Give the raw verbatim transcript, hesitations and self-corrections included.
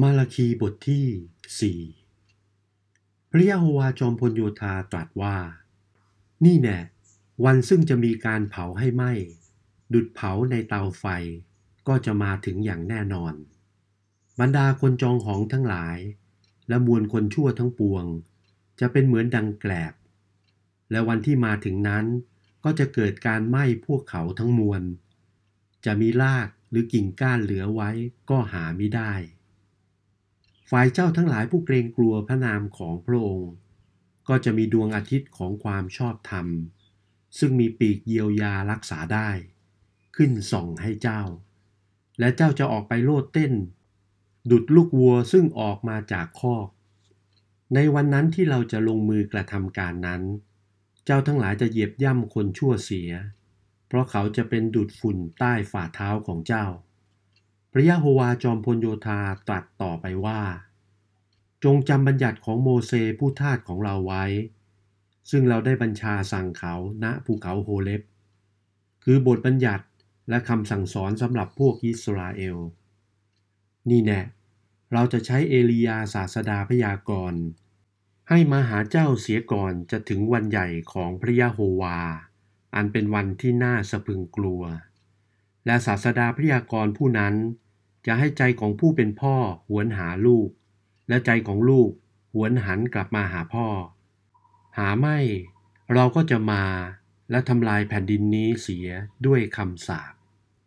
มาลาคีบทที่สี่พระยะโฮวาจอมพลโยธาตรัสว่านี่แน่วันซึ่งจะมีการเผาให้ไหม้ดุจเผาในเตาไฟก็จะมาถึงอย่างแน่นอนบรรดาคนจองหองทั้งหลายและมวลคนชั่วทั้งปวงจะเป็นเหมือนดังแกลบและวันที่มาถึงนั้นก็จะเกิดการไหม้พวกเขาทั้งมวลจะมีรากหรือกิ่งก้านเหลือไว้ก็หามิได้ฝ่ายเจ้าทั้งหลายผู้เกรงกลัวพระนามของพระองค์ก็จะมีดวงอาทิตย์ของความชอบธรรมซึ่งมีปีกเยียวยารักษาได้ขึ้นส่องให้เจ้าและเจ้าจะออกไปโลดเต้นดุจลูกวัวซึ่งออกมาจากคอกในวันนั้นที่เราจะลงมือกระทำการนั้นเจ้าทั้งหลายจะเหยียบย่ำคนชั่วเสียเพราะเขาจะเป็นดุจฝุ่นใต้ฝ่าเท้าของเจ้าพระยะโฮวาจอมพลโยธาตรัสต่อไปว่าจงจำบัญญัติของโมเสสผู้ทาสของเราไว้ซึ่งเราได้บัญชาสั่งเขาณภูเขาโฮเลบคือบทบัญญัติและคำสั่งสอนสำหรับพวกอิสราเอลนี่แน่เราจะใช้เอลียาศาสดาพยากรณ์ให้มาหาเจ้าเสียก่อนจะถึงวันใหญ่ของพระยะโฮวาอันเป็นวันที่น่าสะพรึงกลัวและศาสดาพยากรณ์ผู้นั้นจะให้ใจของผู้เป็นพ่อหวนหาลูกและใจของลูกหวนหันกลับมาหาพ่อหาไม่เราก็จะมาและทำลายแผ่นดินนี้เสียด้วยคำสาป